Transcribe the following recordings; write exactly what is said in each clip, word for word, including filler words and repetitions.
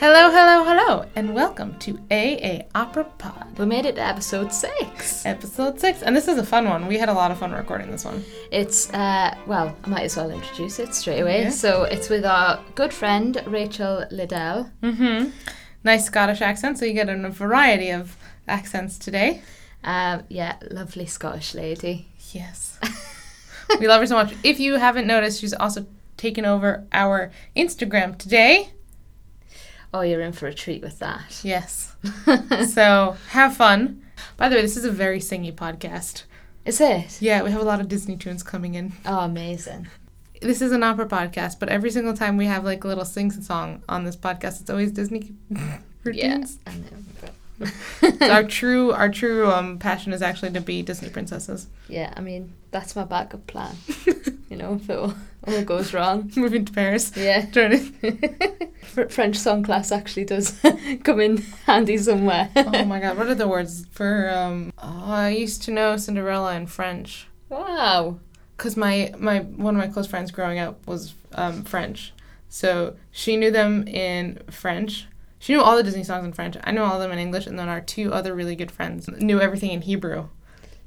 Hello, hello, hello, and welcome to A A Opera Pod. We made it to episode six. Episode six, and this is a fun one. We had a lot of fun recording this one. It's, uh, well, I might as well introduce it straight away. Yeah. So it's with our good friend, Rachel Liddell. Mm-hmm. Nice Scottish accent, so you get in a variety of accents today. Um, yeah, lovely Scottish lady. Yes. We love her so much. If you haven't noticed, she's also taken over our Instagram today. Oh, you're in for a treat with that. Yes. So, have fun. By the way, this is a very singy podcast. Is it? Yeah, we have a lot of Disney tunes coming in. Oh, amazing. This is an opera podcast, but every single time we have, like, a little sing-song on this podcast, it's always Disney routines. Yeah, I know. So our true, our true um, passion is actually to be Disney princesses. Yeah, I mean, that's my backup plan. You know, if it all, all goes wrong. Moving to Paris. Yeah. French song class actually does come in handy somewhere. Oh my God, what are the words for, um, oh, I used to know Cinderella in French. Wow. Because my, my, one of my close friends growing up was um, French. So she knew them in French. She knew all the Disney songs in French. I know all of them in English. And then our two other really good friends knew everything in Hebrew.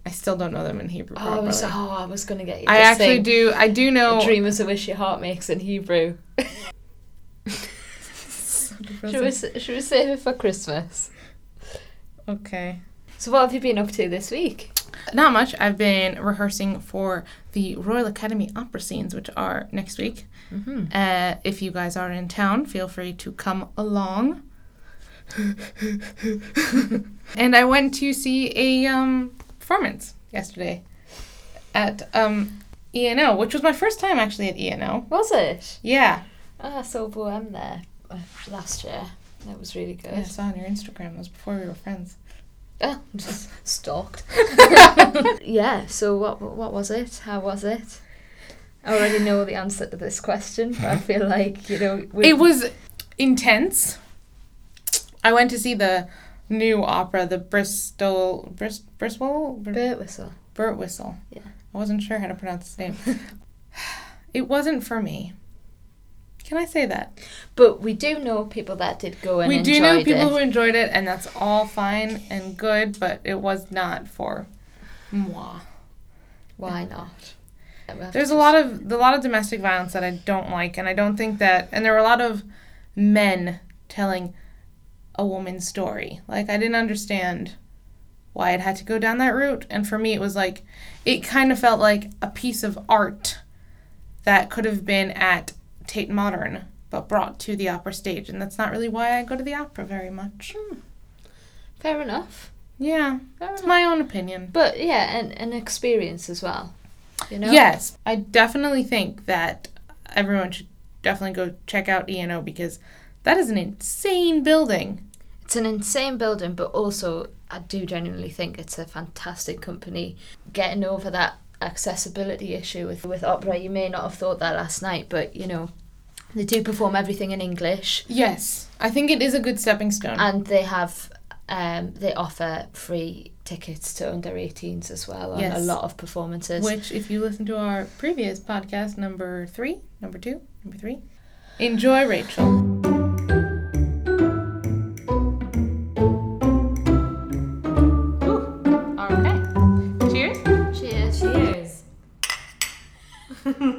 I still don't know them in Hebrew. Oh, properly. So, oh I was going to get you. I actually thing. do. I do know. A dream is a wish your heart makes in Hebrew. Should we, should we save it for Christmas? Okay. So what have you been up to this week? Not much. I've been rehearsing for the Royal Academy Opera Scenes, which are next week. Mm-hmm. Uh, if you guys are in town, feel free to come along. And I went to see a um, performance yesterday at um, E N O, which was my first time actually at E N O. Was it? Yeah. Ah, oh, so Bohème there. Last year. That was really good. Yeah, I saw on your Instagram. It was before we were friends. Oh, I'm just stalked. Yeah, so what what was it? How was it? I already know the answer to this question, but I feel like, you know... It was intense. I went to see the new opera, the Bristol... Brist, Bristol? Br- Burt Whistle. Burt Whistle. Yeah. I wasn't sure how to pronounce his name. It wasn't for me. Can I say that? But we do know people that did go and enjoyed it. We do know people who enjoyed it, and that's all fine and good, but it was not for moi. Why not? There's a lot of a lot of domestic violence that I don't like, and I don't think that... And there were a lot of men telling a woman's story. Like, I didn't understand why it had to go down that route, and for me it was like... It kind of felt like a piece of art that could have been at... Tate Modern, but brought to the opera stage, and that's not really why I go to the opera very much. Hmm. Fair enough. Yeah, Fair it's enough. My own opinion. But yeah, and an experience as well. You know. Yes, I definitely think that everyone should definitely go check out E N O because that is an insane building. It's an insane building, but also I do genuinely think it's a fantastic company. Getting over that accessibility issue with with opera, you may not have thought that last night, but you know, they do perform everything in English. Yes, I think it is a good stepping stone. And they have, um, they offer free tickets to under eighteens as well on yes. a lot of performances. Which, if you listen to our previous podcast, number three, number two, number three, enjoy Rachel.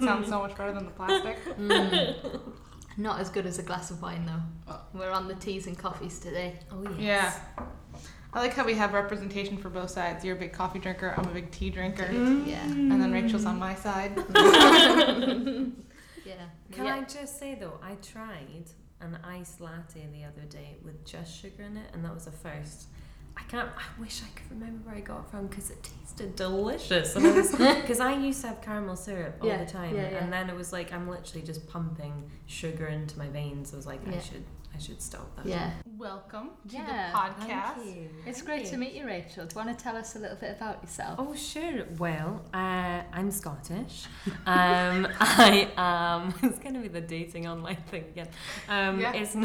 Sounds so much better than the plastic. Mm. Not as good as a glass of wine, though. We're on the teas and coffees today. Oh, yes. Yeah. I like how we have representation for both sides. You're a big coffee drinker, I'm a big tea drinker. Mm. Yeah. And then Rachel's on my side. Yeah. Can yeah. I just say, though, I tried an iced latte the other day with just sugar in it, and that was a first. I can't, I wish I could remember where I got it from because it tasted delicious. Because I, I used to have caramel syrup all yeah, the time, yeah, yeah. and then it was like I'm literally just pumping sugar into my veins. I was like, yeah. I should, I should stop that. Yeah. Welcome to yeah, the podcast. Thank you. It's thank great you. to meet you, Rachel. Do you want to tell us a little bit about yourself? Oh, sure. Well, uh, I'm Scottish. Um, I am. It's going to be the dating online thing again. Um, yeah. It's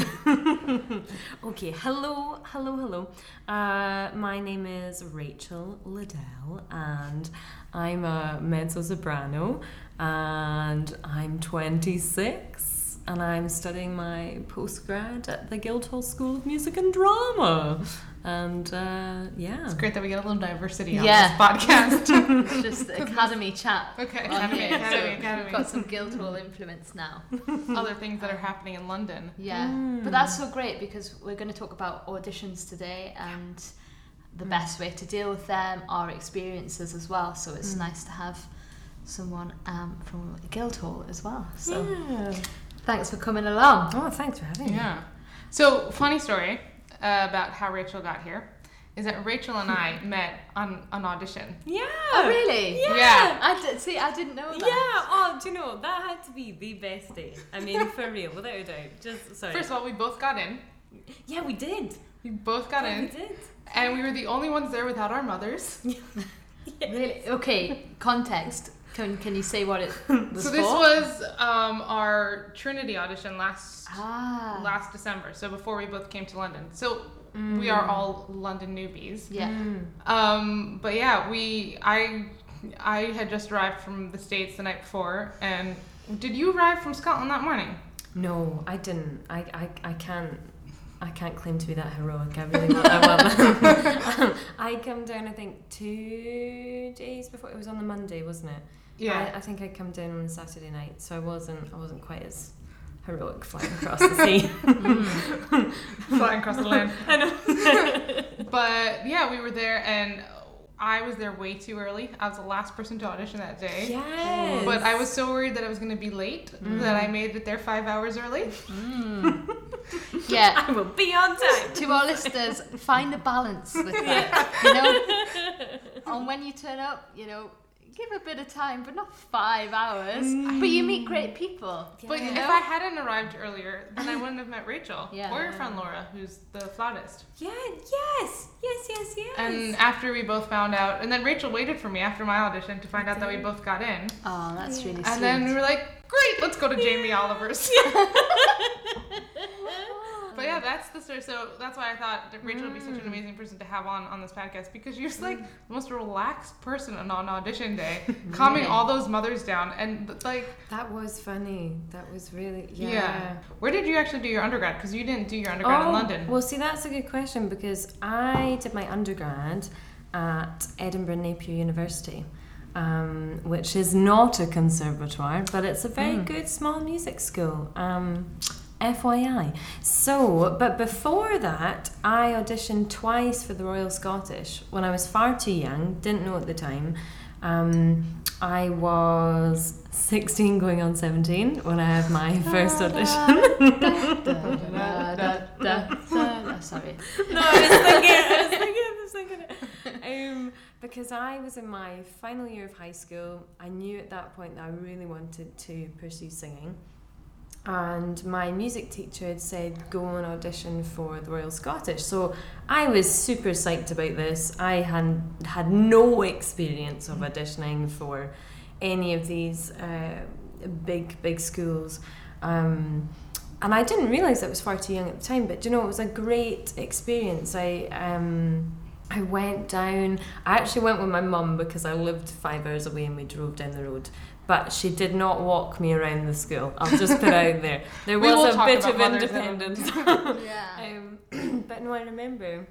okay. Hello, hello, hello. Uh, my name is Rachel Liddell, and I'm a mezzo soprano, and I'm twenty-six. and I'm studying my postgrad at the Guildhall School of Music and Drama. And uh, yeah. It's great that we get a little diversity on yeah. this podcast. It's just academy chat. Okay. Academy, okay. academy, so academy. We've got some Guildhall influence now. Other things that are happening in London. Yeah. Mm. But that's so great because we're going to talk about auditions today and the mm. best way to deal with them, our experiences as well. So it's mm. nice to have someone um, from Guildhall as well. So yeah. Thanks for coming along. Oh, thanks for having yeah. me. Yeah. So, funny story. Uh, about how Rachel got here is that Rachel and I met on an audition. Yeah. Oh, really? Yeah. yeah. I did, see, I didn't know that. Yeah. Oh, do you know, that had to be the best day. I mean, for real, without a doubt. Just, sorry. First of all, we both got in. Yeah, we did. We both got yeah, in. We did. And we were the only ones there without our mothers. yes. Really? Okay, context. Can, can you say what it was So this for? was um, our Trinity audition last ah. last December, so before we both came to London. So mm. we are all London newbies. Yeah. Mm. Um, but yeah, we I I had just arrived from the States the night before, and did you arrive from Scotland that morning? No, I didn't. I I, I can't. I can't claim to be that heroic. I really want that one. I come down, I think, two days before. It was on the Monday, wasn't it? Yeah. I, I think I come down on Saturday night, so I wasn't. I wasn't quite as heroic flying across the sea, mm. flying across the land. I know. But yeah, we were there, and I was there way too early. I was the last person to audition that day. Yes. But I was so worried that I was going to be late mm. that I made it there five hours early. Mm. Yeah, I will be on time. To our listeners, find a balance with that. Yeah. You know, and when you turn up, you know, give a bit of time, but not five hours. Mm. But you meet great people. Yeah. But you know? If I hadn't arrived earlier, then I wouldn't have met Rachel yeah. or your friend Laura, who's the flautist. Yeah. Yes. Yes. Yes. Yes. And after we both found out, and then Rachel waited for me after my audition to find out that we both got in. Oh, that's yeah. really sweet. And then we were like, great, let's go to Jamie yeah. Oliver's. Yeah. But yeah, that's the story. So that's why I thought that Rachel mm. would be such an amazing person to have on on this podcast, because you're just like the most relaxed person on audition day, calming really? all those mothers down. And like, that was funny. That was really yeah. yeah. Where did you actually do your undergrad? Because you didn't do your undergrad oh, in London. Well, see, that's a good question, because I did my undergrad at Edinburgh Napier University. Um, which is not a conservatoire, but it's a very mm. good small music school, um, F Y I. So, but before that, I auditioned twice for the Royal Scottish when I was far too young, didn't know at the time. Um, I was sixteen going on seventeen when I had my first audition. da, da, da, da, da. Oh, sorry. No, I was thinking it, I was thinking it, I was thinking it. Um, because I was in my final year of high school. I knew at that point that I really wanted to pursue singing, and my music teacher had said go and audition for the Royal Scottish. So I was super psyched about this. I had had no experience of auditioning for any of these uh, big big schools, um, and I didn't realise I was far too young at the time, but you know, it was a great experience. I um I went down. I actually went with my mum because I lived five hours away and we drove down the road. But she did not walk me around the school. I'll just put it out there. There was a bit of independence. yeah. Um, but no, I remember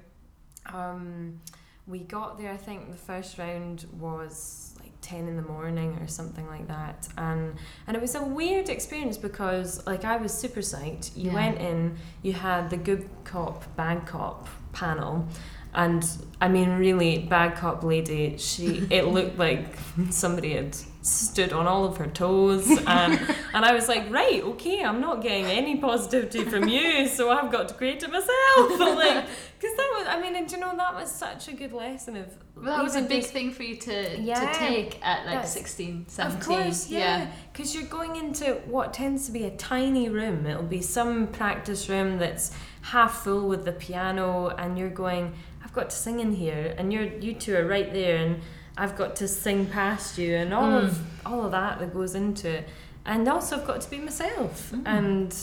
um, we got there, I think the first round was like ten in the morning or something like that. And and it was a weird experience because like I was super psyched. You yeah. went in, you had the good cop, bad cop panel. And I mean, really, bad cop lady, she it looked like somebody had stood on all of her toes, and and I was like, right, okay, I'm not getting any positivity from you, so I've got to create it myself. But like, because that was, I mean, and you know, that was such a good lesson of. Well, that was a big just, thing for you to yeah, to take at like sixteen, seventeen. Of course, yeah, because yeah. you're going into what tends to be a tiny room. It'll be some practice room that's half full with the piano, and you're going, I've got to sing in here, and you're you two are right there, and I've got to sing past you, and all mm. of all of that that goes into it, and also I've got to be myself, mm. and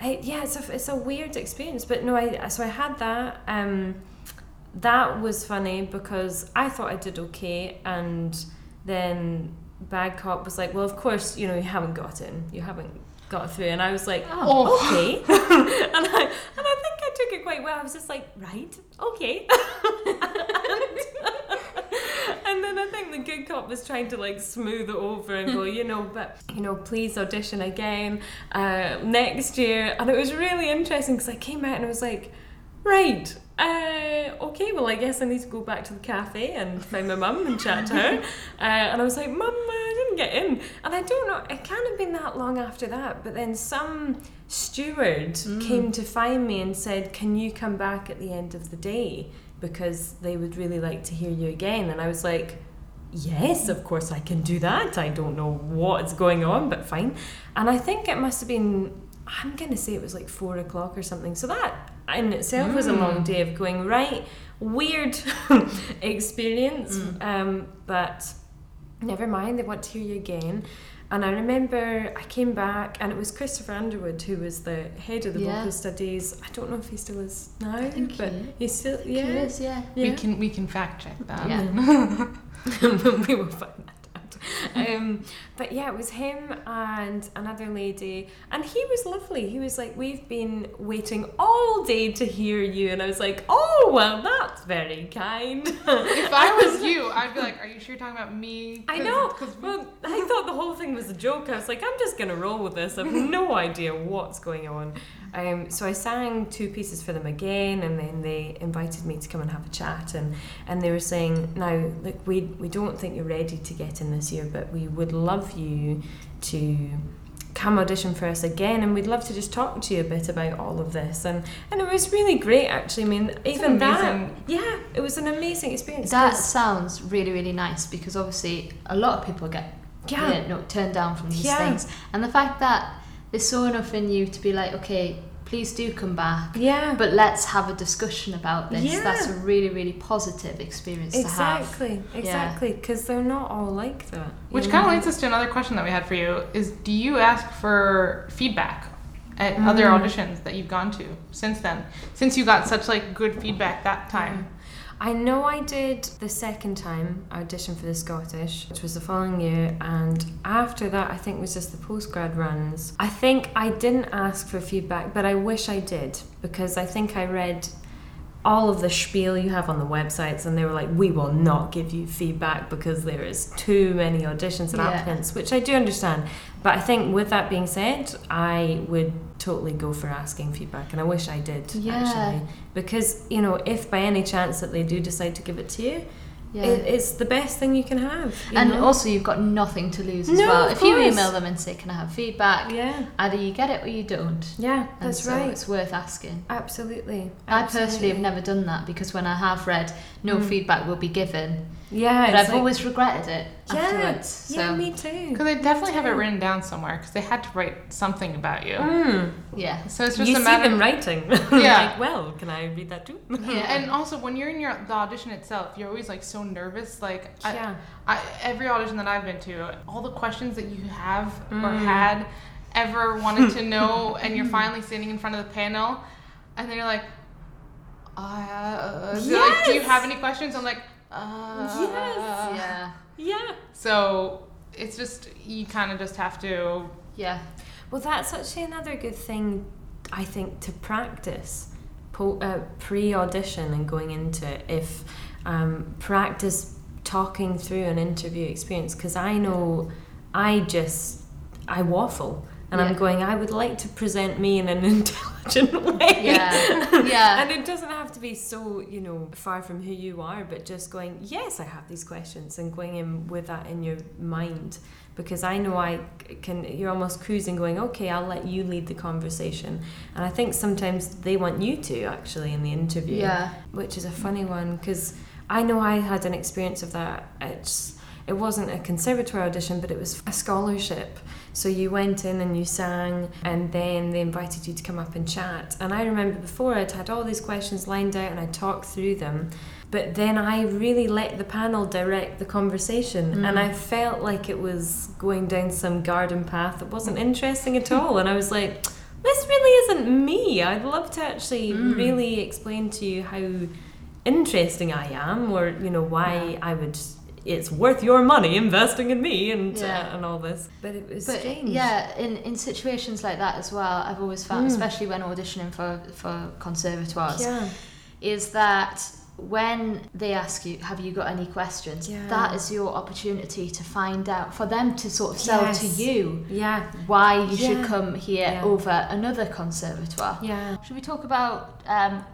I, yeah, it's a it's a weird experience, but no, I so I had that. Um, that was funny because I thought I did okay, and then bad cop was like, well, of course, you know, you haven't got in, you haven't got through, and I was like, oh, okay. and I and I think I took it quite well. I was just like, right, okay. and, and then I think the good cop was trying to like smooth it over and go, you know, but you know, please audition again uh, next year. And it was really interesting because I came out and I was like, right. Uh, okay, well, I guess I need to go back to the cafe and find my mum and chat to her. Uh, and I was like, Mum, I didn't get in. And I don't know, it can't have been that long after that, but then some steward mm. came to find me and said, can you come back at the end of the day? Because they would really like to hear you again. And I was like, yes, of course I can do that. I don't know what's going on, but fine. And I think it must have been, I'm going to say it was like four o'clock or something. So that in itself mm. was a long day of going, right, weird experience, mm. um, but never mind, they want to hear you again. And I remember I came back and it was Christopher Underwood who was the head of the yeah. vocal studies. I don't know if he still is now, I think but he, he's still, yeah. he is, yeah. yeah. We can, we can fact check that. Yeah. we will find that. um, but yeah, it was him and another lady, and he was lovely. He was like, we've been waiting all day to hear you. And I was like, oh, well, that's very kind. If I was you, I'd be like, are you sure you're talking about me? I know. Cause well, I thought the whole thing was a joke. I was like, I'm just going to roll with this. I have no idea what's going on. Um, so I sang two pieces for them again, and then they invited me to come and have a chat, and, and they were saying, now, look, we we don't think you're ready to get in this year, but we would love you to come audition for us again, and we'd love to just talk to you a bit about all of this. And, and it was really great, actually. I mean, it's even that, yeah, it was an amazing experience. That sounds really, really nice, because obviously a lot of people get yeah. you know, turned down from these yeah. things. And the fact that there's so enough in you to be like, okay, please do come back. Yeah. But let's have a discussion about this. Yeah. That's a really, really positive experience exactly, to have. Exactly, exactly. Because yeah. they're not all like that. Which kind of leads us to another question that we had for you is, do you ask for feedback at mm. other auditions that you've gone to since then? Since you got such like good feedback that time. I know I did the second time audition for the Scottish, which was the following year, and after that I think was just the postgrad runs. I think I didn't ask for feedback, but I wish I did, because I think I read all of the spiel you have on the websites and they were like, we will not give you feedback because there is too many auditions and yeah. applicants, which I do understand. But I think with that being said, I would totally go for asking feedback, and I wish I did yeah. actually, because you know, if by any chance that they do decide to give it to you, yeah. it, it's the best thing you can have, you and know? Also you've got nothing to lose as no, well if course. You email them and say, can I have feedback, yeah either you get it or you don't, yeah and that's so right it's worth asking. Absolutely. absolutely I personally have never done that, because when I have read no mm. feedback will be given, yeah but I've like, always regretted it yeah, afterwards so. Yeah me too, because they definitely have it written down somewhere, because they had to write something about you. mm. Yeah so it's just you a matter of writing yeah like, well, can I read that too? Yeah and also when you're in your the audition itself, you're always like so nervous, like yeah. I, I, every audition that I've been to, all the questions that you have mm. or had ever wanted to know, and you're finally standing in front of the panel and then you're like, uh, yes! like do you have any questions? I'm like uh, yes yeah yeah so it's just, you kind of just have to yeah well that's actually another good thing I think to practice po- uh, pre-audition and going into it. If Um, practice talking through an interview experience, because I know I just I waffle and yeah. I'm going, I would like to present me in an intelligent way, yeah yeah and it doesn't have to be so, you know, far from who you are, but just going, yes I have these questions, and going in with that in your mind, because I know I can, you're almost cruising going, okay, I'll let you lead the conversation. And I think sometimes they want you to actually in the interview, yeah which is a funny one, because I know I had an experience of that. It's, it wasn't a conservatory audition, but it was a scholarship. So you went in and you sang, and then they invited you to come up and chat. And I remember before, I'd had all these questions lined out and I talked through them. But then I really let the panel direct the conversation, mm. and I felt like it was going down some garden path that wasn't interesting at all. And I was like, this really isn't me. I'd love to actually mm. really explain to you how interesting I am, or you know why yeah. I would it's worth your money investing in me and yeah. uh, and all this. But it was but strange. Yeah, in, in situations like that as well, I've always found, mm. especially when auditioning for, for conservatoires, yeah. is that when they ask you, have you got any questions, yeah. that is your opportunity to find out, for them to sort of sell yes. to you yeah. why you yeah. should come here yeah. over another conservatoire. Yeah. Should we talk about um,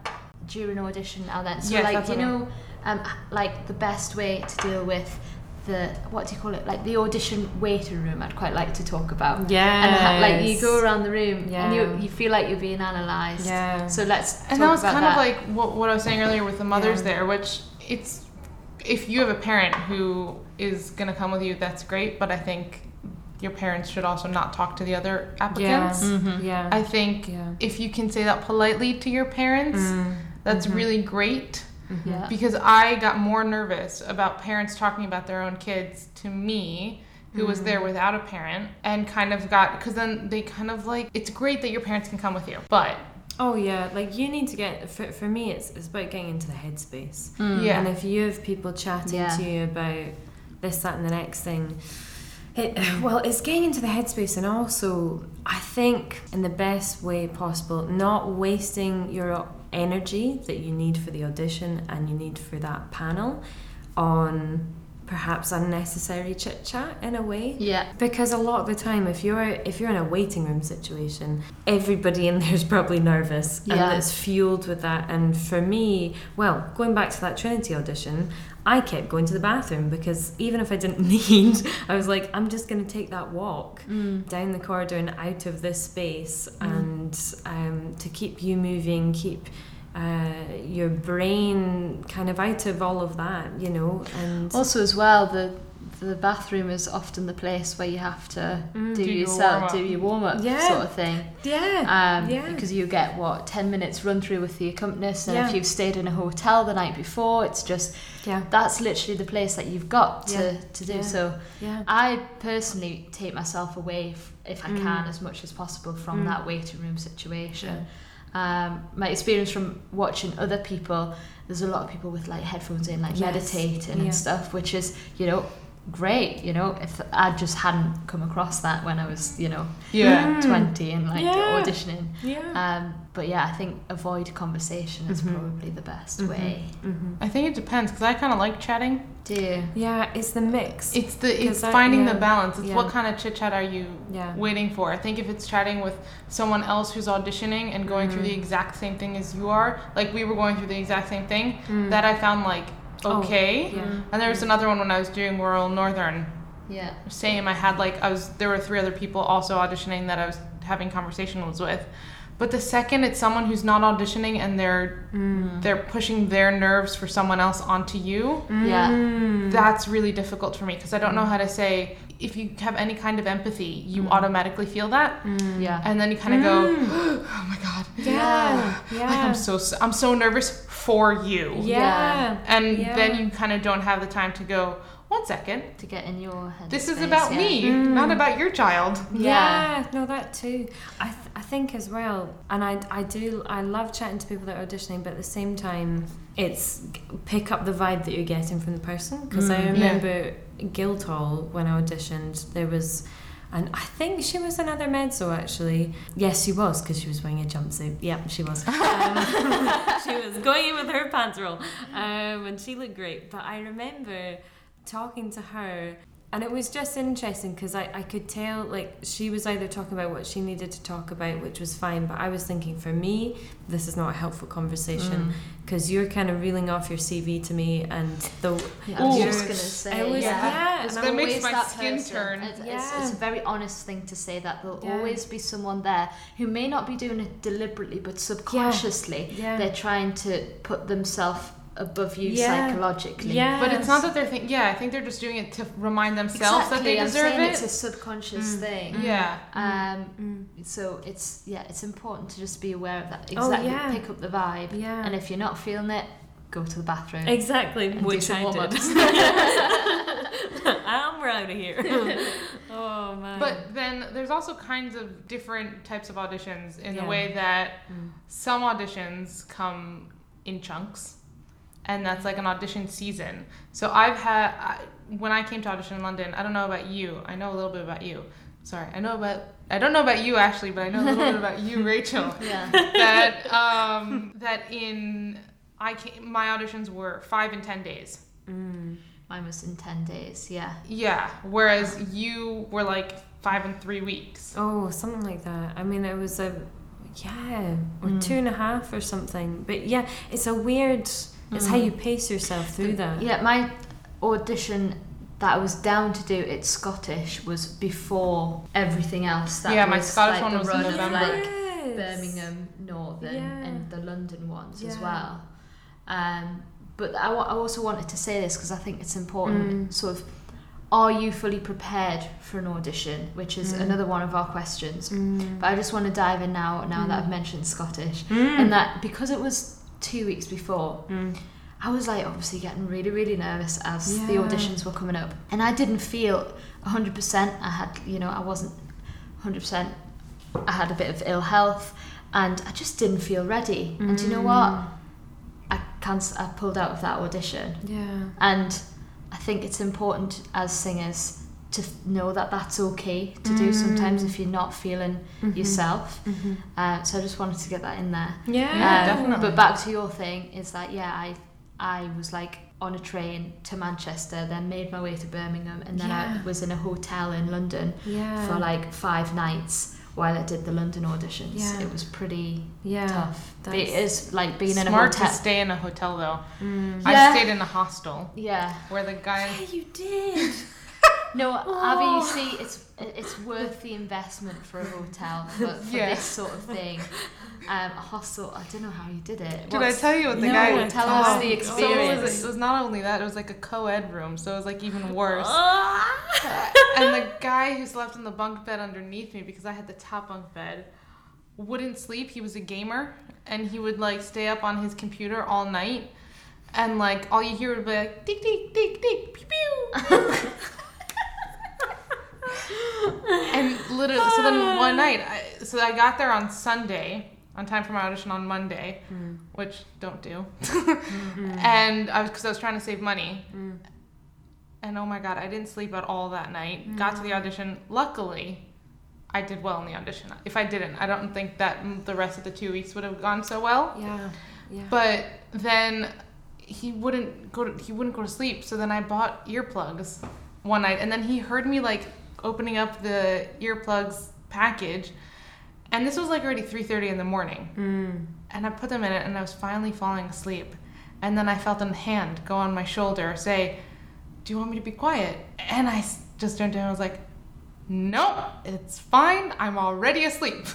during audition now then? So yeah, like, you know, um, like the best way to deal with the, what do you call it, like the audition waiting room, I'd quite like to talk about. Yeah. And like you go around the room yeah. and you you feel like you're being analysed. Yeah. So let's and talk that was about kind that. of like what, what I was saying earlier with the mothers yeah. there, which it's, if you have a parent who is going to come with you, that's great, but I think your parents should also not talk to the other applicants. Yeah. Mm-hmm. yeah. I think yeah. if you can say that politely to your parents, mm. that's mm-hmm. really great. Yeah. Because I got more nervous about parents talking about their own kids to me, who mm. was there without a parent, and kind of got, because then they kind of like, it's great that your parents can come with you, but oh yeah, like you need to get, for, for me it's, it's about getting into the headspace. Mm. Yeah. And if you have people chatting yeah. to you about this, that and the next thing, it, well, it's getting into the headspace, and also I think in the best way possible, not wasting your energy that you need for the audition and you need for that panel on perhaps unnecessary chit chat in a way. Yeah. Because a lot of the time, if you're if you're in a waiting room situation, everybody in there is probably nervous yeah. and it's fueled with that. And for me, well, going back to that Trinity audition, I kept going to the bathroom because even if I didn't need, I was like, I'm just going to take that walk mm. down the corridor and out of this space mm. and um, to keep you moving, keep uh, your brain kind of out of all of that, you know. And also as well, the the bathroom is often the place where you have to mm, do, do yourself, your do your warm-up yeah. sort of thing. Yeah. Um, yeah. Because you get, what, ten minutes run through with the accompanist, and yeah. if you've stayed in a hotel the night before, it's just, yeah. that's literally the place that you've got to, yeah. to do yeah. so. Yeah. I personally take myself away, if, if I mm. can, as much as possible from mm. that waiting room situation. Yeah. Um, my experience from watching other people, there's a lot of people with like headphones in, like yes. meditating yeah. and stuff, which is, you know, great, you know, if I just hadn't come across that when I was, you know, yeah. twenty and like yeah. auditioning. Yeah. Um, but yeah, I think avoid conversation is mm-hmm. probably the best mm-hmm. way. Mm-hmm. I think it depends, because I kind of like chatting. Do you? Yeah, it's the mix. It's the it's I, finding yeah. the balance. It's yeah. what kind of chit chat are you yeah. waiting for? I think if it's chatting with someone else who's auditioning and going mm. through the exact same thing as you are, like we were going through the exact same thing, mm. that I found like. Okay. Oh, yeah. And there was another one when I was doing Royal Northern. Yeah. Same. I had like I was there were three other people also auditioning that I was having conversations with, but the second it's someone who's not auditioning and they're mm. they're pushing their nerves for someone else onto you. Yeah. That's really difficult for me because I don't mm. know how to say. If you have any kind of empathy, you mm. automatically feel that. Mm. Yeah. And then you kind of mm. go, oh my God. Yeah. yeah. Like I'm so, I'm so nervous for you. Yeah. And yeah. then you kind of don't have the time to go, one second. To get in your head. This space, is about yeah. me, mm. not about your child. Yeah. yeah. No, that too. I th- I think as well, and I, I do, I love chatting to people that are auditioning, but at the same time, it's pick up the vibe that you're getting from the person. Because mm. I remember... Yeah. Guildhall, when I auditioned, there was, and I think she was another mezzo actually. Yes, she was, because she was wearing a jumpsuit. Yep, she was. Um, she was going in with her pants roll, um, and she looked great. But I remember talking to her, and it was just interesting because I, I could tell like she was either talking about what she needed to talk about, which was fine, but I was thinking, for me, this is not a helpful conversation because mm. you're kind of reeling off your C V to me, and the yeah, I was just gonna say it was, yeah, yeah it's gonna make my skin person. turn. It's, yeah. it's, it's a very honest thing to say that there'll yeah. always be someone there who may not be doing it deliberately, but subconsciously yeah. Yeah. they're trying to put themselves above you yeah. psychologically. Yeah, but it's not that they're thinking, yeah, I think they're just doing it to remind themselves exactly. that they deserve it. It's a subconscious mm. thing. Mm. Yeah. Um. Mm. So it's, yeah, it's important to just be aware of that. Exactly. Oh, yeah. Pick up the vibe. Yeah. And if you're not feeling it, go to the bathroom. Exactly. Which I did. I'm out of here. Oh, man. But then there's also kinds of different types of auditions in yeah. the way that mm. some auditions come in chunks. and that's like an audition season. So I've had, I, when I came to audition in London, I don't know about you. I know a little bit about you. Sorry, I know about, I don't know about you, Ashley, but I know a little bit about you, Rachel. Yeah. That, um, that in, I came, my auditions were five and ten days. Mm. Mine was in ten days, yeah. Yeah, whereas you were like five and three weeks. Oh, something like that. I mean, it was a, yeah, or mm. two and a half or something. But yeah, it's a weird, it's mm. how you pace yourself through the, that. Yeah, my audition that I was down to do at Scottish was before everything else. That yeah, was my Scottish like one was in November. Like yes. Birmingham Northern yeah. and the London ones yeah. as well. Um, But I, w- I also wanted to say this because I think it's important. Mm. Sort of, are you fully prepared for an audition? Which is mm. another one of our questions. Mm. But I just want to dive in now, now mm. that I've mentioned Scottish. Mm. And that because it was two weeks before, mm. I was like obviously getting really, really nervous as yeah. the auditions were coming up. And I didn't feel one hundred percent. I had, you know, I wasn't one hundred percent. I had a bit of ill health and I just didn't feel ready. Mm. And do you know what? I can't, I pulled out of that audition. Yeah. And I think it's important as singers to know that that's okay to mm. do sometimes if you're not feeling mm-hmm. yourself. Mm-hmm. Uh, so I just wanted to get that in there. Yeah, um, definitely. But back to your thing is that, yeah, I I was like on a train to Manchester, then made my way to Birmingham, and then yeah. I was in a hotel in London yeah. for like five nights. While I did the London auditions, yeah. it was pretty yeah, tough. But it is like being in a hotel. Smart to stay in a hotel though. Mm. I yeah. stayed in a hostel. Yeah, where the guy. Yeah, you did. No, Abby, you see, it's it's worth the investment for a hotel, but for yeah. this sort of thing, um, a hostel. I don't know how you did it. Did What's, I tell you what the no, guy? Tell oh, us the experience. So it, was, it was not only that; it was like a co-ed room, so it was like even worse. And the guy who slept in the bunk bed underneath me, because I had the top bunk bed, wouldn't sleep. He was a gamer, and he would like stay up on his computer all night, and like all you hear would be like tick tick tick tick pew pew. And literally, so then one night, I, so I got there on Sunday, on time for my audition on Monday, mm. which don't do. mm-hmm. And I was, because I was trying to save money. Mm. And oh my God, I didn't sleep at all that night. Mm. Got to the audition. Luckily, I did well in the audition. If I didn't, I don't think that the rest of the two weeks would have gone so well. Yeah. Yeah. But then he wouldn't go. To, he wouldn't go to sleep. So then I bought earplugs one night, and then he heard me like. Opening up the earplugs package, and this was like already three thirty in the morning, mm. and I put them in it, and I was finally falling asleep, and then I felt a hand go on my shoulder say, do you want me to be quiet? And I just turned to him and was like, no, it's fine, I'm already asleep.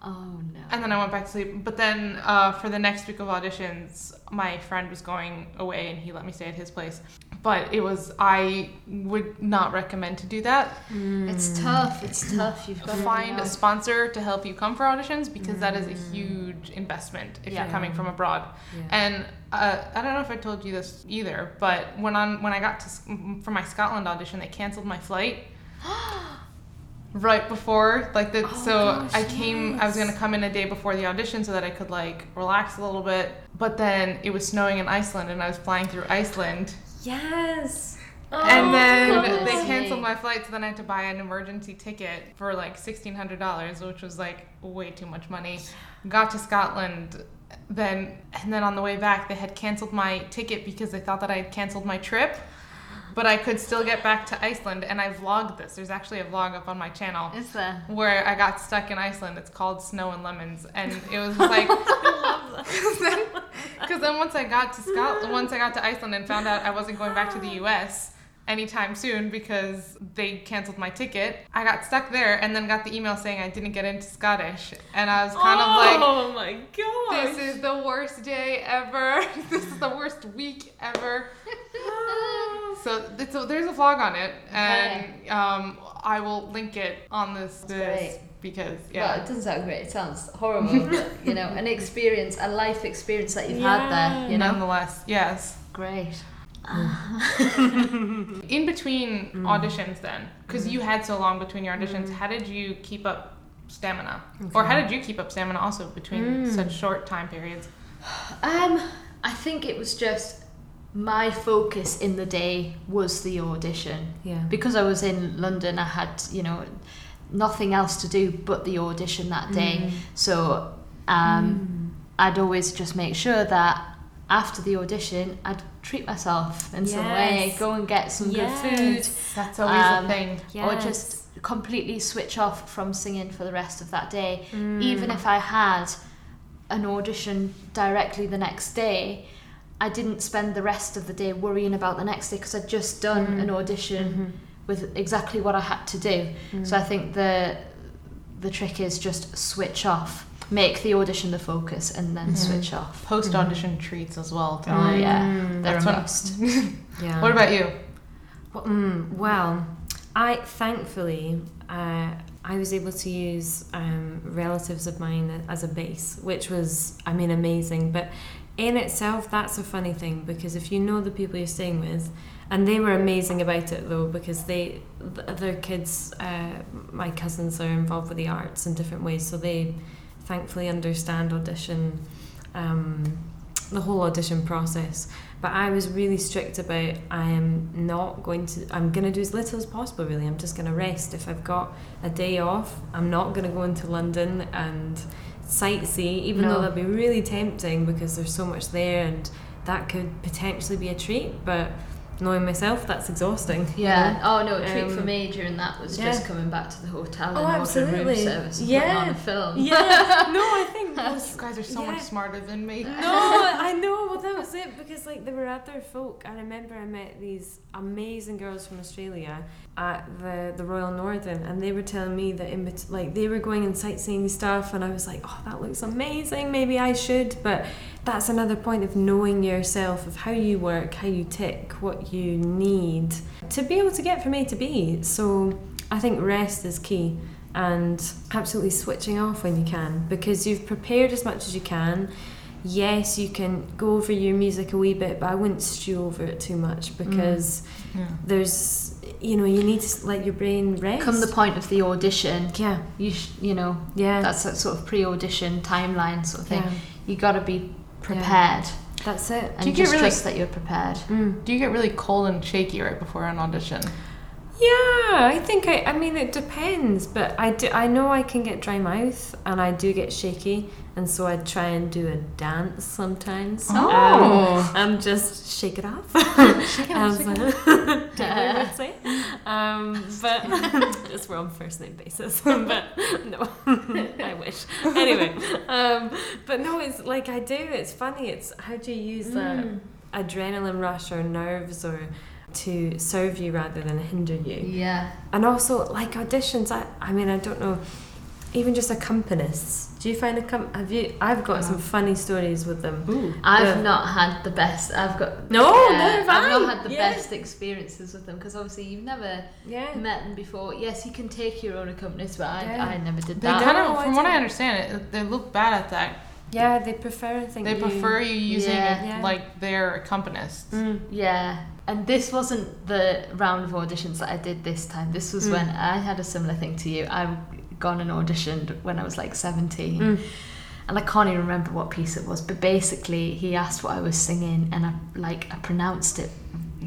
Oh no. And then I went back to sleep, but then uh, for the next week of auditions, my friend was going away and he let me stay at his place. But it was, I would not recommend to do that. Mm. It's tough. It's tough. You've got to find a sponsor to help you come for auditions, because mm. that is a huge investment if yeah. you're coming from abroad. Yeah. And uh, I don't know if I told you this either, but when on when I got to for my Scotland audition, they canceled my flight right before like the oh, so gosh, I came. Yes. I was gonna come in a day before the audition so that I could like relax a little bit. But then it was snowing in Iceland, and I was flying through Iceland. Yes. Oh, and then goodness. They canceled my flight, so then I had to buy an emergency ticket for like sixteen hundred dollars, which was like way too much money. Got to Scotland, then and then on the way back they had canceled my ticket because they thought that I had canceled my trip, but I could still get back to Iceland, and I vlogged this. There's actually a vlog up on my channel where I got stuck in Iceland. It's called Snow and Lemons, and it was like because then, then once I got to Scotland, once I got to Iceland and found out I wasn't going back to the U S anytime soon because they canceled my ticket, I got stuck there and then got the email saying I didn't get into Scottish. And I was kind oh, of like, oh my gosh, this is the worst day ever. This is the worst week ever. so, so there's a vlog on it, and okay. um, I will link it on this. this Because, yeah. Well, it doesn't sound great. It sounds horrible. But, you know, an experience, a life experience that you've yeah. had there, you know? Nonetheless, yes. Great. Mm. In between mm. auditions then, because mm. you had so long between your auditions, mm. how did you keep up stamina? Okay. Or how did you keep up stamina also between mm. such short time periods? Um, I think it was just my focus in the day was the audition. Yeah. Because I was in London, I had, you know, nothing else to do but the audition that day. Mm. So um, mm. I'd always just make sure that after the audition, I'd treat myself in yes. some way, go and get some yes. good food. That's always um, a thing. Yes. Or just completely switch off from singing for the rest of that day. Mm. Even if I had an audition directly the next day, I didn't spend the rest of the day worrying about the next day because I'd just done mm. an audition mm-hmm. with exactly what I had to do. Mm. So I think the the trick is just switch off. Make the audition the focus and then mm-hmm. switch off. Post-audition mm-hmm. treats as well. Oh, mm-hmm. yeah. They're a must. yeah. What about you? Well, mm, well I thankfully, uh, I was able to use um, relatives of mine as a base, which was, I mean, amazing. But in itself, that's a funny thing, because if you know the people you're staying with, and they were amazing about it, though, because they, their kids, uh, my cousins are involved with the arts in different ways, so they... thankfully understand audition, um, the whole audition process. But I was really strict about I am not going to, I'm going to do as little as possible, really. I'm just going to rest. If I've got a day off, I'm not going to go into London and sightsee, even no. though that'd be really tempting because there's so much there and that could potentially be a treat. But knowing myself, that's exhausting. Yeah. You know? Oh no, a treat um, for me during that was yeah. just coming back to the hotel and oh, ordering room service and yeah. putting on a film. Yeah. no, I think those you guys are so yeah. much smarter than me. No, I know. Well, that was it, because like there were other folk. I remember I met these amazing girls from Australia at the the Royal Northern, and they were telling me that in bet- like they were going and sightseeing stuff, and I was like, oh, that looks amazing. Maybe I should, but. That's another point of knowing yourself, of how you work, how you tick, what you need to be able to get from A to B. So I think rest is key, and absolutely switching off when you can, because you've prepared as much as you can. Yes, you can go over your music a wee bit, but I wouldn't stew over it too much, because mm. yeah. there's, you know, you need to let your brain rest. Come the point of the audition, yeah, you sh- you know, yeah, that's that sort of pre-audition timeline sort of thing. Yeah. You got to be prepared. Yeah. That's it. And do you just get really, trust that you're prepared. Mm. Do you get really cold and shaky right before an audition? Yeah, I think I, I mean it depends, but I do, I know I can get dry mouth and I do get shaky, and so I try and do a dance sometimes. Oh. Um, I'm just shake it off. Shake it off. Shake it off. Say. Um, but just we're on first name basis. But no, I wish. Anyway, um, but no, it's like I do. It's funny. It's how do you use mm. that adrenaline rush or nerves or. To serve you rather than hinder you. Yeah. And also like auditions, I, I mean I don't know, even just accompanists. Do you find accomp- have you I've got oh. some funny stories with them. Ooh. I've the, not had the best I've got No, yeah, never I've not had the yeah. best experiences with them, because obviously you've never yeah. met them before. Yes, you can take your own accompanist, but I, yeah. I never did that. They kind of, from what I understand it, they look bad at that. Yeah, they prefer I think They you, prefer you using yeah. like their accompanist. Mm. Yeah. And this wasn't the round of auditions that I did this time. This was mm. when I had a similar thing to you. I've gone and auditioned when I was like seventeen. Mm. And I can't even remember what piece it was. But basically, he asked what I was singing, and I like I pronounced it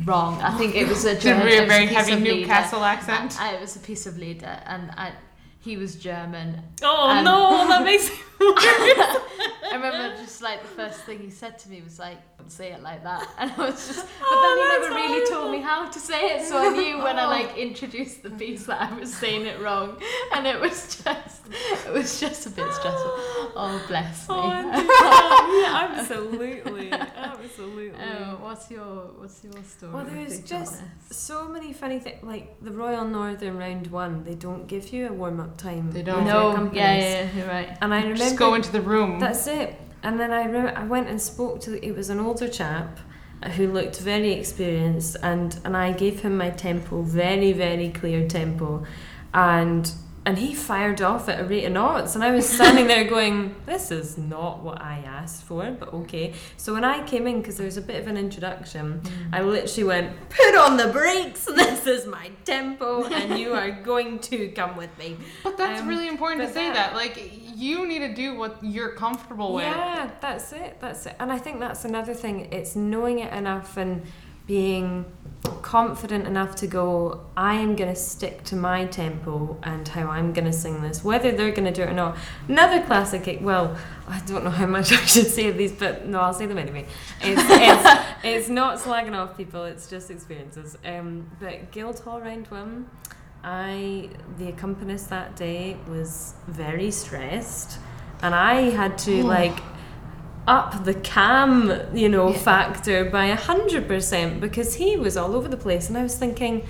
wrong. I think it was a German. Did we very heavy Newcastle accent? I, I, it was a piece of Lieder, and I... He was German. Oh no, that makes me I remember just like the first thing he said to me was like, don't say it like that. And I was just, but oh, then he never horrible. really told me how to say it. So I knew when oh. I like introduced the piece that I was saying it wrong. And it was just, it was just a bit stressful. Oh, bless me. Oh, absolutely. Absolutely. Um, what's your, what's your story? Well, there's just so many funny things. Like the Royal Northern round one, they don't give you a warm-up time. They don't. No, yeah, yeah, you're right. And I remember just go into the room. That's it. And then I re- I went and spoke to. It was an older chap who looked very experienced, and and I gave him my tempo, very very clear tempo, and and he fired off at a rate of knots, and I was standing there going, this is not what I asked for, but okay. So when I came in, because there was a bit of an introduction, mm. I literally went, put on the brakes, this is my tempo, and you are going to come with me. But that's um, really important to say that. that. Like you need to do what you're comfortable with. Yeah, that's it. That's it. And I think that's another thing. It's knowing it enough and being confident enough to go, I am going to stick to my tempo and how I'm going to sing this, whether they're going to do it or not. Another classic, well, I don't know how much I should say of these, but no, I'll say them anyway. It's, it's, it's not slagging off people, it's just experiences. Um, but Guildhall Round One, I, the accompanist that day was very stressed, and I had to, oh. like, up the cam, you know, yeah. factor by one hundred percent because he was all over the place, and I was thinking,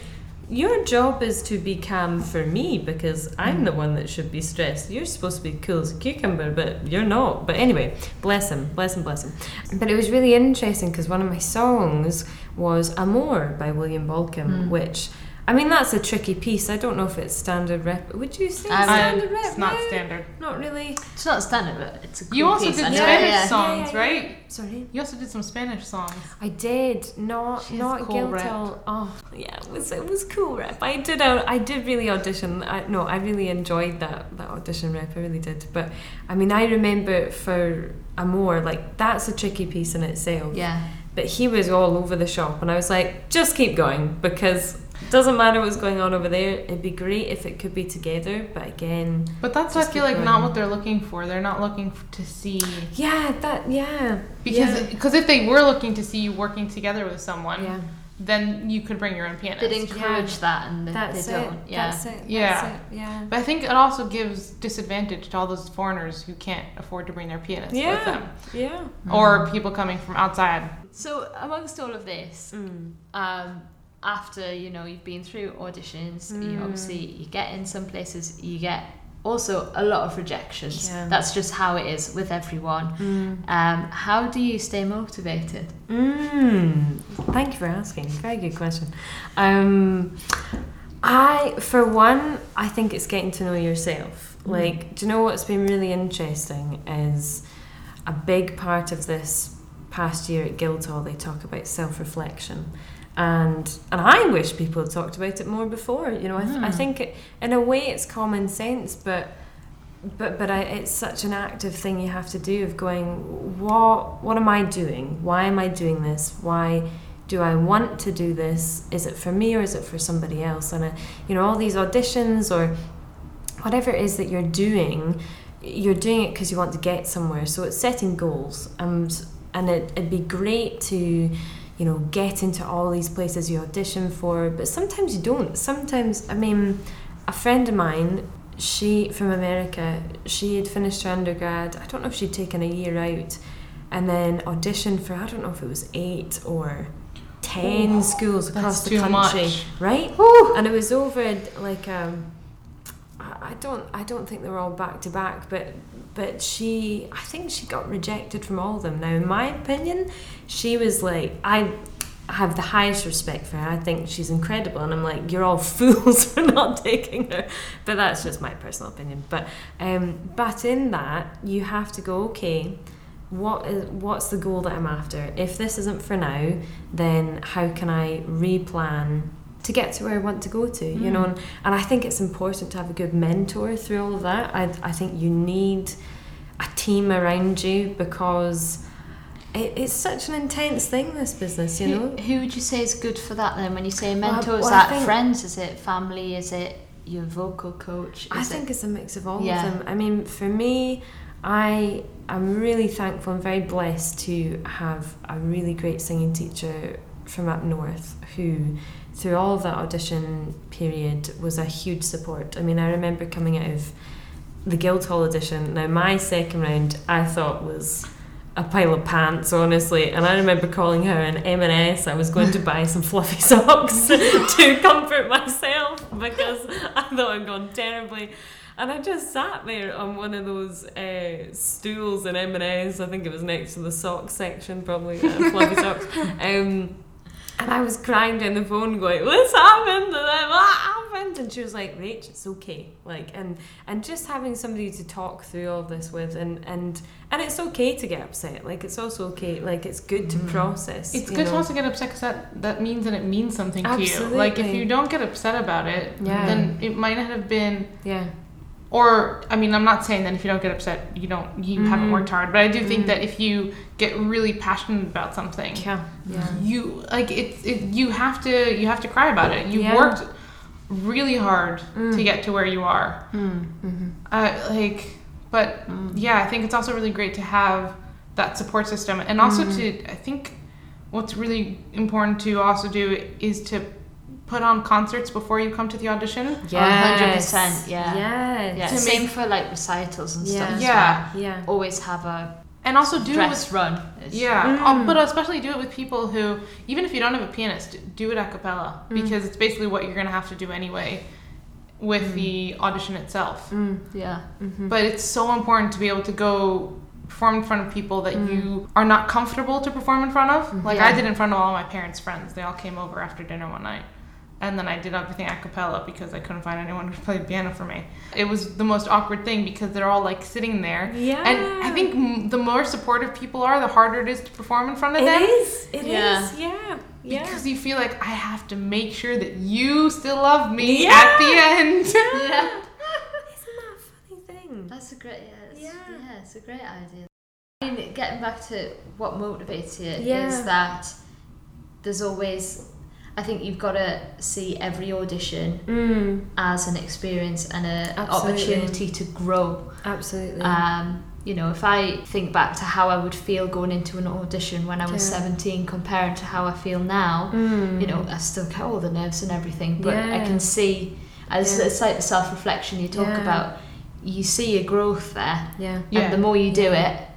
your job is to be calm for me because I'm mm. the one that should be stressed. You're supposed to be cool as a cucumber, but you're not. But anyway, bless him, bless him, bless him. But it was really interesting because one of my songs was Amour by William Balcom, mm. which, I mean, that's a tricky piece. I don't know if it's standard rep. Would you say um, standard rep? It's not no, standard. Not really. It's not standard, but it's a cool piece. You also piece, did Spanish yeah, yeah. songs, yeah, yeah, yeah. right? Sorry? You also did some Spanish songs. I did. Not She's not cool Guildhall. Rep. Oh, yeah, it was, it was cool rep. I did uh, I did really audition. I, no, I really enjoyed that, that audition rep. I really did. But, I mean, I remember for Amour, like, that's a tricky piece in itself. Yeah. But he was all over the shop, and I was like, just keep going, because doesn't matter what's going on over there. It'd be great if it could be together, but again, but that's I feel like going. Not what they're looking for. They're not looking to see. Yeah, that yeah. Because yeah. Cause if they were looking to see you working together with someone, yeah. then you could bring your own pianist. They'd encourage yeah. that, and that's they it. Don't. Yeah, that's it. That's yeah, it. yeah. But I think it also gives disadvantage to all those foreigners who can't afford to bring their pianist yeah. with them. Yeah, mm. or people coming from outside. So amongst all of this, mm. um. after, you know, you've been through auditions, mm. you obviously, you get in some places, you get also a lot of rejections. Yeah. That's just how it is with everyone. Mm. Um, how do you stay motivated? Mm. Thank you for asking. Very good question. Um, I, for one, I think it's getting to know yourself. Mm. Like, do you know what's been really interesting is a big part of this past year at Guildhall, they talk about self-reflection. And and I wish people had talked about it more before. You know, I, th- mm. I think it, in a way it's common sense, but but but I, it's such an active thing you have to do of going, what what am I doing? Why am I doing this? Why do I want to do this? Is it for me or is it for somebody else? And I, you know, all these auditions or whatever it is that you're doing, you're doing it because you want to get somewhere. So it's setting goals, and and it, it'd be great to, you know, get into all these places you audition for, but sometimes you don't. Sometimes, I mean, a friend of mine, she, from America, she had finished her undergrad, I don't know if she'd taken a year out, and then auditioned for, I don't know if it was eight or ten oh, schools across the country. Much. Right? Woo! And it was over, like, um, I don't, I don't think they were all back to back, but But she, I think she got rejected from all of them. Now, in my opinion, she was like, I have the highest respect for her. I think she's incredible. And I'm like, you're all fools for not taking her. But that's just my personal opinion. But um, but in that, you have to go, okay, what is, what's the goal that I'm after? If this isn't for now, then how can I replan to get to where I want to go to, you mm. know, and, and I think it's important to have a good mentor through all of that. I I think you need a team around you because it, it's such an intense thing, this business, you who, know. Who would you say is good for that then? When you say mentor, well, well, is that think, friends? Is it family? Is it your vocal coach? Is I think it, it's a mix of all yeah. of them. I mean, for me, I am really thankful and very blessed to have a really great singing teacher from up north who, through all of that audition period, was a huge support. I mean, I remember coming out of the Guildhall audition. Now, my second round, I thought was a pile of pants, honestly. And I remember calling her an M and S. I was going to buy some fluffy socks to comfort myself because I thought I'd gone terribly. And I just sat there on one of those uh, stools in M and S. I think it was next to the sock section, probably, uh, fluffy socks. Um, And I was crying down the phone going, what's happened? And then, what happened? And she was like, Rach, it's okay. Like, and and just having somebody to talk through all this with, and and, and it's okay to get upset. Like, it's also okay. Like, it's good to mm. process. It's good know? to also get upset because that, that means that it means something Absolutely. to you. Like, if you don't get upset about it, yeah. then it might not have been... Yeah. Or, I mean, I'm not saying that if you don't get upset, you don't, you mm-hmm. haven't worked hard. But I do think mm-hmm. that if you get really passionate about something, yeah. Yeah. you like it, it. You have to, you have to cry about it. You've yeah. worked really hard mm. to get to where you are. Mm. Mm-hmm. Uh, like, but mm. yeah, I think it's also really great to have that support system, and also mm. to, I think, what's really important to also do is to put on concerts before you come to the audition. Yes. one hundred percent, yeah. Yes. Yeah. Same make, for like recitals and yeah. stuff as yeah. well. Yeah. Always have a and also do dress it with, run. It's, yeah. Mm. But especially do it with people who, even if you don't have a pianist, do it a cappella mm. because it's basically what you're going to have to do anyway with mm. the audition itself. Mm. Yeah. Mm-hmm. But it's so important to be able to go perform in front of people that mm. you are not comfortable to perform in front of. Like yeah. I did in front of all my parents' friends. They all came over after dinner one night. And then I did everything a cappella because I couldn't find anyone who played piano for me. It was the most awkward thing because they're all like sitting there. Yeah. And I think m- the more supportive people are, the harder it is to perform in front of it them. It is. It yeah. is. Yeah. Yeah. Because you feel like I have to make sure that you still love me yeah. at the end. Yeah. yeah. Isn't that a funny thing? That's a great. Yeah. Yeah. yeah. It's a great idea. I mean, getting back to what motivates you yeah. is that there's always. I think you've got to see every audition mm. as an experience and a, an opportunity to grow. Absolutely. Um, you know, if I think back to how I would feel going into an audition when I was yeah. seventeen compared to how I feel now, mm. you know, I still get all the nerves and everything, but yeah. I can see, as yeah. it's like the self-reflection you talk yeah. about, you see your growth there. Yeah. And yeah. the more you do yeah. it,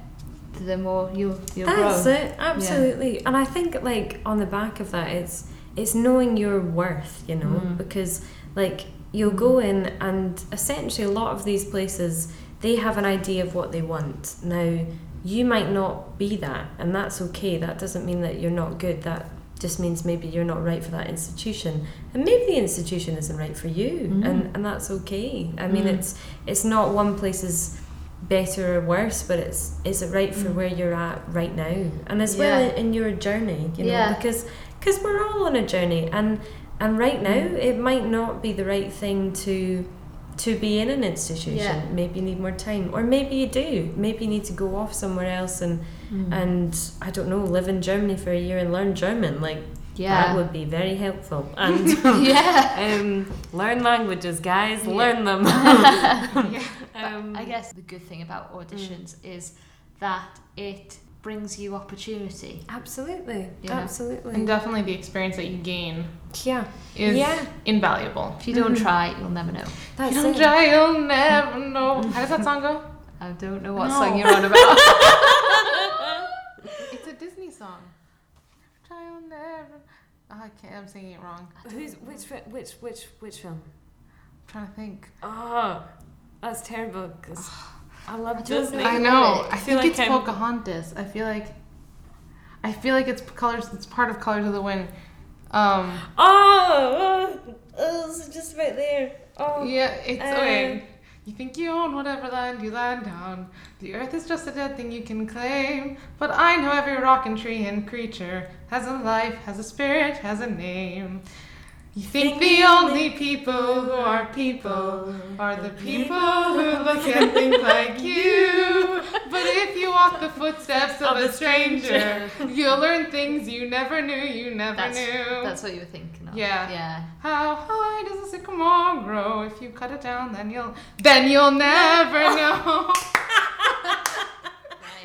the more you'll, you'll That's grow. That's it, absolutely. Yeah. And I think, like, on the back of that, it's, it's knowing your worth, you know, mm. because like you'll go in and essentially a lot of these places, they have an idea of what they want. Now, you might not be that, and that's okay. That doesn't mean that you're not good. That just means maybe you're not right for that institution. And maybe the institution isn't right for you, mm. and, and that's okay. I mean, mm. it's it's not one place is better or worse, but it's is it right for mm. where you're at right now? And as yeah. well in your journey, you know, yeah. because... Because we're all on a journey, and and right now it might not be the right thing to to be in an institution. Yeah. Maybe you need more time, or maybe you do. Maybe you need to go off somewhere else and mm. and I don't know, live in Germany for a year and learn German. Like yeah. that would be very helpful. And yeah, um, learn languages, guys. Yeah. Learn them. yeah. um, I guess the good thing about auditions mm. is that it brings you opportunity. Absolutely. You know? Absolutely. And definitely the experience that you gain yeah. is yeah. invaluable. If you don't mm-hmm. try, you'll never know. That's you don't it. try, you'll never know. How does that song go? I don't know what no. song you're on about. It's a Disney song. Never try, you'll never... Oh, I can't, I'm singing it wrong. Who's, which, which, which, which film? I'm trying to think. Oh, that's terrible. 'Cause... I love Disney. I know. I feel like it's Pocahontas. I feel like, I feel like it's colors. It's part of Colors of the Wind. Um, oh, oh, oh, it's just right there. Oh, yeah, it's um, okay. You think you own whatever land you land on. The earth is just a dead thing you can claim. But I know every rock and tree and creature has a life, has a spirit, has a name. You think the only people who are people are the people who look and think like you. But if you walk the footsteps of a stranger, you'll learn things you never knew you never that's, knew. That's what you were thinking of. Yeah. yeah. How high does a sycamore grow? If you cut it down, then you'll then you'll never know.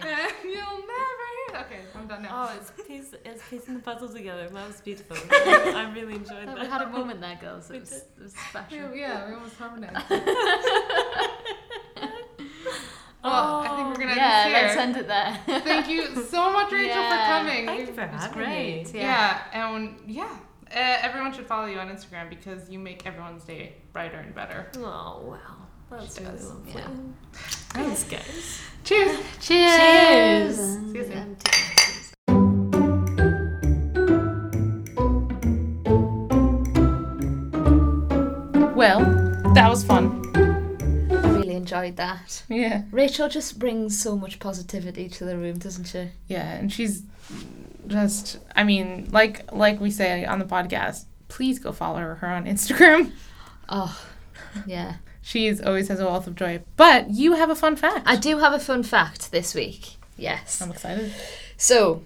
Then you'll never hear. Okay, I'm done now. Oh, it's piece, it's piecing the puzzle together. That was beautiful. I really enjoyed that. We had a moment there, girls. It was, it was special. We, yeah, we almost harmonized. Well, I think we're going to yeah, end this here. Yeah, let's end it there. Thank you so much, Rachel, yeah. for coming. Thank you for having me. It was great. Me. Yeah. yeah, and yeah. Uh, everyone should follow you on Instagram because you make everyone's day brighter and better. Oh, wow. That's really lovely. Yeah. Thanks, guys. Cheers. Cheers. Cheers. See you soon. Well, that was fun. I really enjoyed that. Yeah. Rachel just brings so much positivity to the room, doesn't she? Yeah, and she's just, I mean, like like we say on the podcast, please go follow her on Instagram. Oh, yeah. She's always has a wealth of joy. But you have a fun fact. I do have a fun fact this week. Yes. I'm excited. So,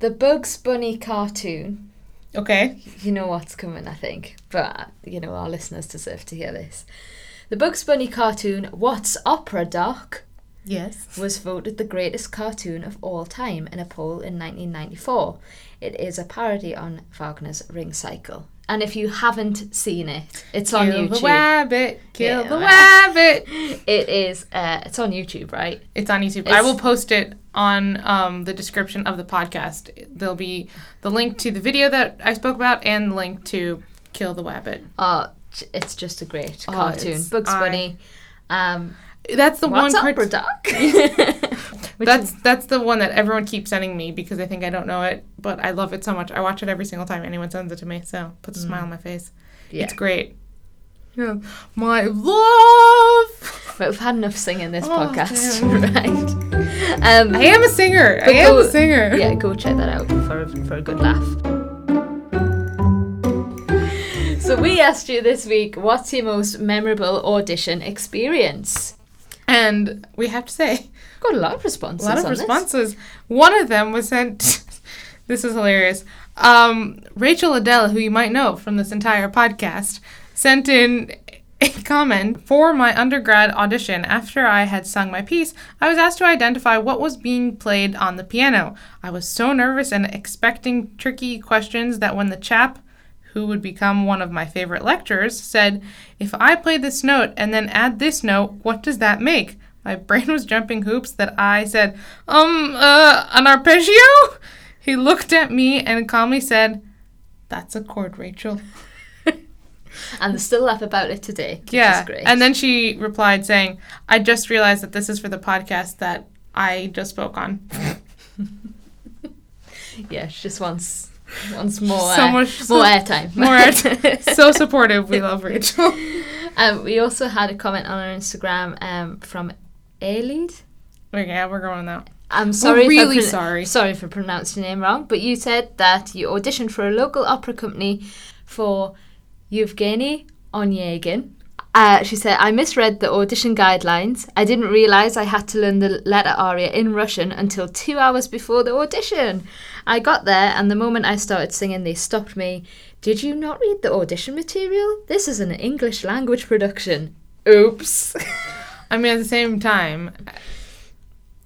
the Bugs Bunny cartoon. Okay. You know what's coming, I think. But, you know, our listeners deserve to hear this. The Bugs Bunny cartoon, What's Opera, Doc? Yes. Was voted the greatest cartoon of all time in a poll in nineteen ninety-four. It is a parody on Wagner's Ring Cycle. And if you haven't seen it, it's kill on YouTube. Kill the wabbit, kill yeah, the wabbit. It is, uh, it's on YouTube, right? It's on YouTube. It's I will post it on um, the description of the podcast. There'll be the link to the video that I spoke about and the link to Kill the Wabbit. Oh, it's just a great oh, cartoon. Bugs Bunny. I, um, that's the What's one. What's Opera, Doc? That's that's the one that everyone keeps sending me because they think I don't know it, but I love it so much. I watch it every single time anyone sends it to me, so it puts a mm. smile on my face. Yeah. It's great. Yeah. My love! But we've had enough singing this oh, podcast, right? Um, I am a singer. I am go, a singer. Yeah, go check that out for, for a good laugh. So we asked you this week, what's your most memorable audition experience? And we have to say, got a lot of responses. A lot of on responses. This. One of them was sent. This is hilarious. Um, Rachel Liddell, who you might know from this entire podcast, sent in a comment for my undergrad audition. After I had sung my piece, I was asked to identify what was being played on the piano. I was so nervous and expecting tricky questions that when the chap, who would become one of my favorite lecturers, said, if I play this note and then add this note, what does that make? My brain was jumping hoops that I said, um, uh, an arpeggio? He looked at me and calmly said, that's a chord, Rachel. And they still laugh about it today, which yeah. is great. And then she replied saying, I just realized that this is for the podcast that I just spoke on. Yeah, she just wants... Once more, so much, uh, so more airtime. More airtime. So supportive. We love Rachel. Um, we also had a comment on our Instagram um, from Ailid. Okay, yeah, we're going now. I'm sorry. We're really for pro- sorry. Sorry for pronouncing your name wrong. But you said that you auditioned for a local opera company for Yevgeny Onegin. Uh, she said, I misread the audition guidelines. I didn't realise I had to learn the letter aria in Russian until two hours before the audition. I got there, and the moment I started singing, they stopped me. Did you not read the audition material? This is an English language production. Oops. I mean, at the same time,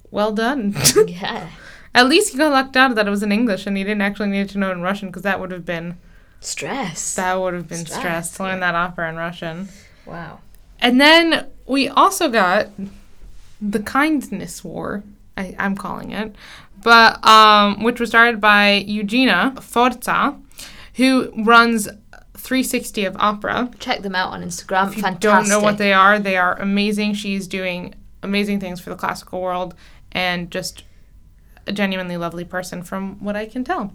well done. Yeah. At least you got lucked out that it was in English, and you didn't actually need to know in Russian, because that would have been... Stress. That would have been stress, stress to learn yeah. that opera in Russian. Wow. And then we also got the kindness war, I, I'm calling it, but um, which was started by Eugenia Forza, who runs three sixty of Opera. Check them out on Instagram. If you Fantastic. Don't know what they are, they are amazing. She's doing amazing things for the classical world and just a genuinely lovely person from what I can tell.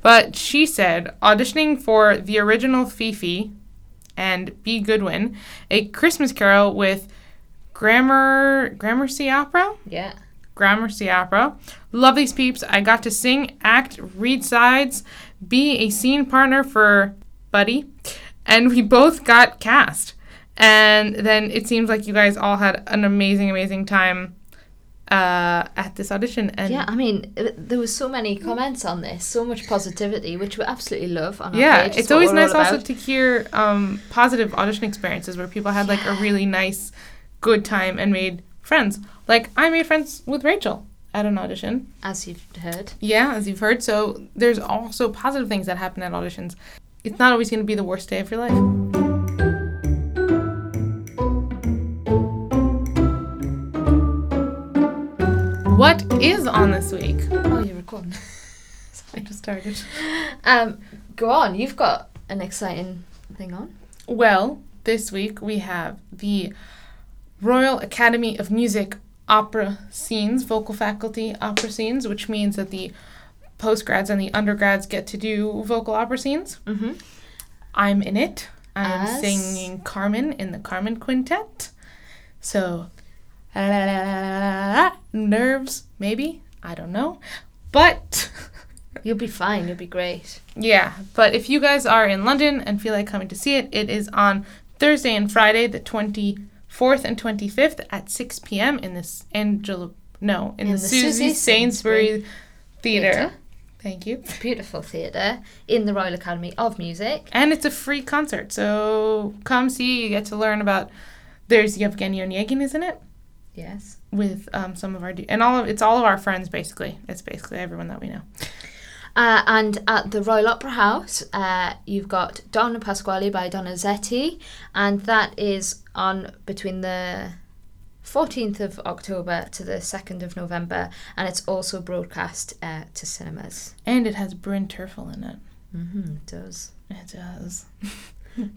But she said, auditioning for the original Fifi and B. Goodwin, a Christmas Carol with Grammar, Grammercy Opera? Yeah. Grammercy Opera. Love these peeps. I got to sing, act, read sides, be a scene partner for Buddy, and we both got cast. And then it seems like you guys all had an amazing, amazing time uh, at this audition. And yeah, I mean, there was so many comments on this, so much positivity, which we absolutely love on our yeah, page. Yeah, it's always nice also to hear um, positive audition experiences where people had yeah. like a really nice, good time and made friends. Like, I made friends with Rachel at an audition. As you've heard. Yeah, as you've heard. So there's also positive things that happen at auditions. It's not always going to be the worst day of your life. What is on this week? Oh, you're recording. Sorry, I just started. Um, go on. You've got an exciting thing on. Well, this week we have the Royal Academy of Music Opera Scenes, Vocal Faculty Opera Scenes, which means that the postgrads and the undergrads get to do vocal opera scenes. Mm-hmm. I'm in it. I'm As... singing Carmen in the Carmen Quintet. So... La, la, la, la, la, la. Nerves, maybe. I don't know. But... You'll be fine. You'll be great. Yeah. But if you guys are in London and feel like coming to see it, it is on Thursday and Friday, the twenty-fourth and twenty-fifth at six p.m. in this Angela, no, in, in the, the Susie, Susie Sainsbury, Sainsbury Theatre. Theatre. Thank you. It's a beautiful theatre in the Royal Academy of Music. And it's a free concert, so come see. You get to learn about, there's Yevgeny Onegin, isn't it? Yes. With um, some of our, and all of, it's all of our friends, basically. It's basically everyone that we know. Uh, and at the Royal Opera House, uh, you've got Don Pasquale by Donizetti, and that is on between the fourteenth of October to the second of November, and it's also broadcast uh, to cinemas. And it has Bryn Terfel in it. Mm-hmm, it does. It does.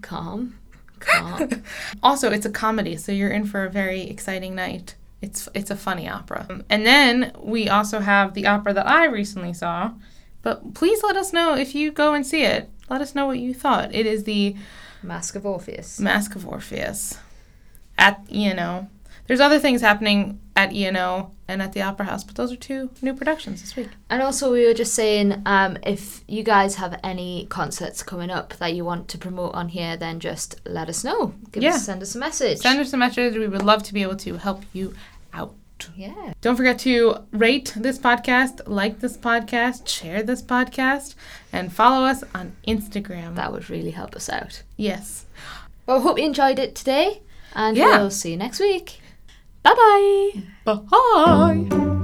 Calm. Calm. Also, it's a comedy, so you're in for a very exciting night. It's it's a funny opera. Um, and then we also have the opera that I recently saw, but please let us know if you go and see it. Let us know what you thought. It is the Mask of Orpheus. Mask of Orpheus. At, you know... There's other things happening at E N O and at the Opera House, but those are two new productions this week. And also we were just saying, um, if you guys have any concerts coming up that you want to promote on here, then just let us know. Give yeah. us, send us a message. Send us a message. We would love to be able to help you out. Yeah. Don't forget to rate this podcast, like this podcast, share this podcast, and follow us on Instagram. That would really help us out. Yes. Well, hope you enjoyed it today, and yeah. we'll see you next week. Bye-bye. Bye.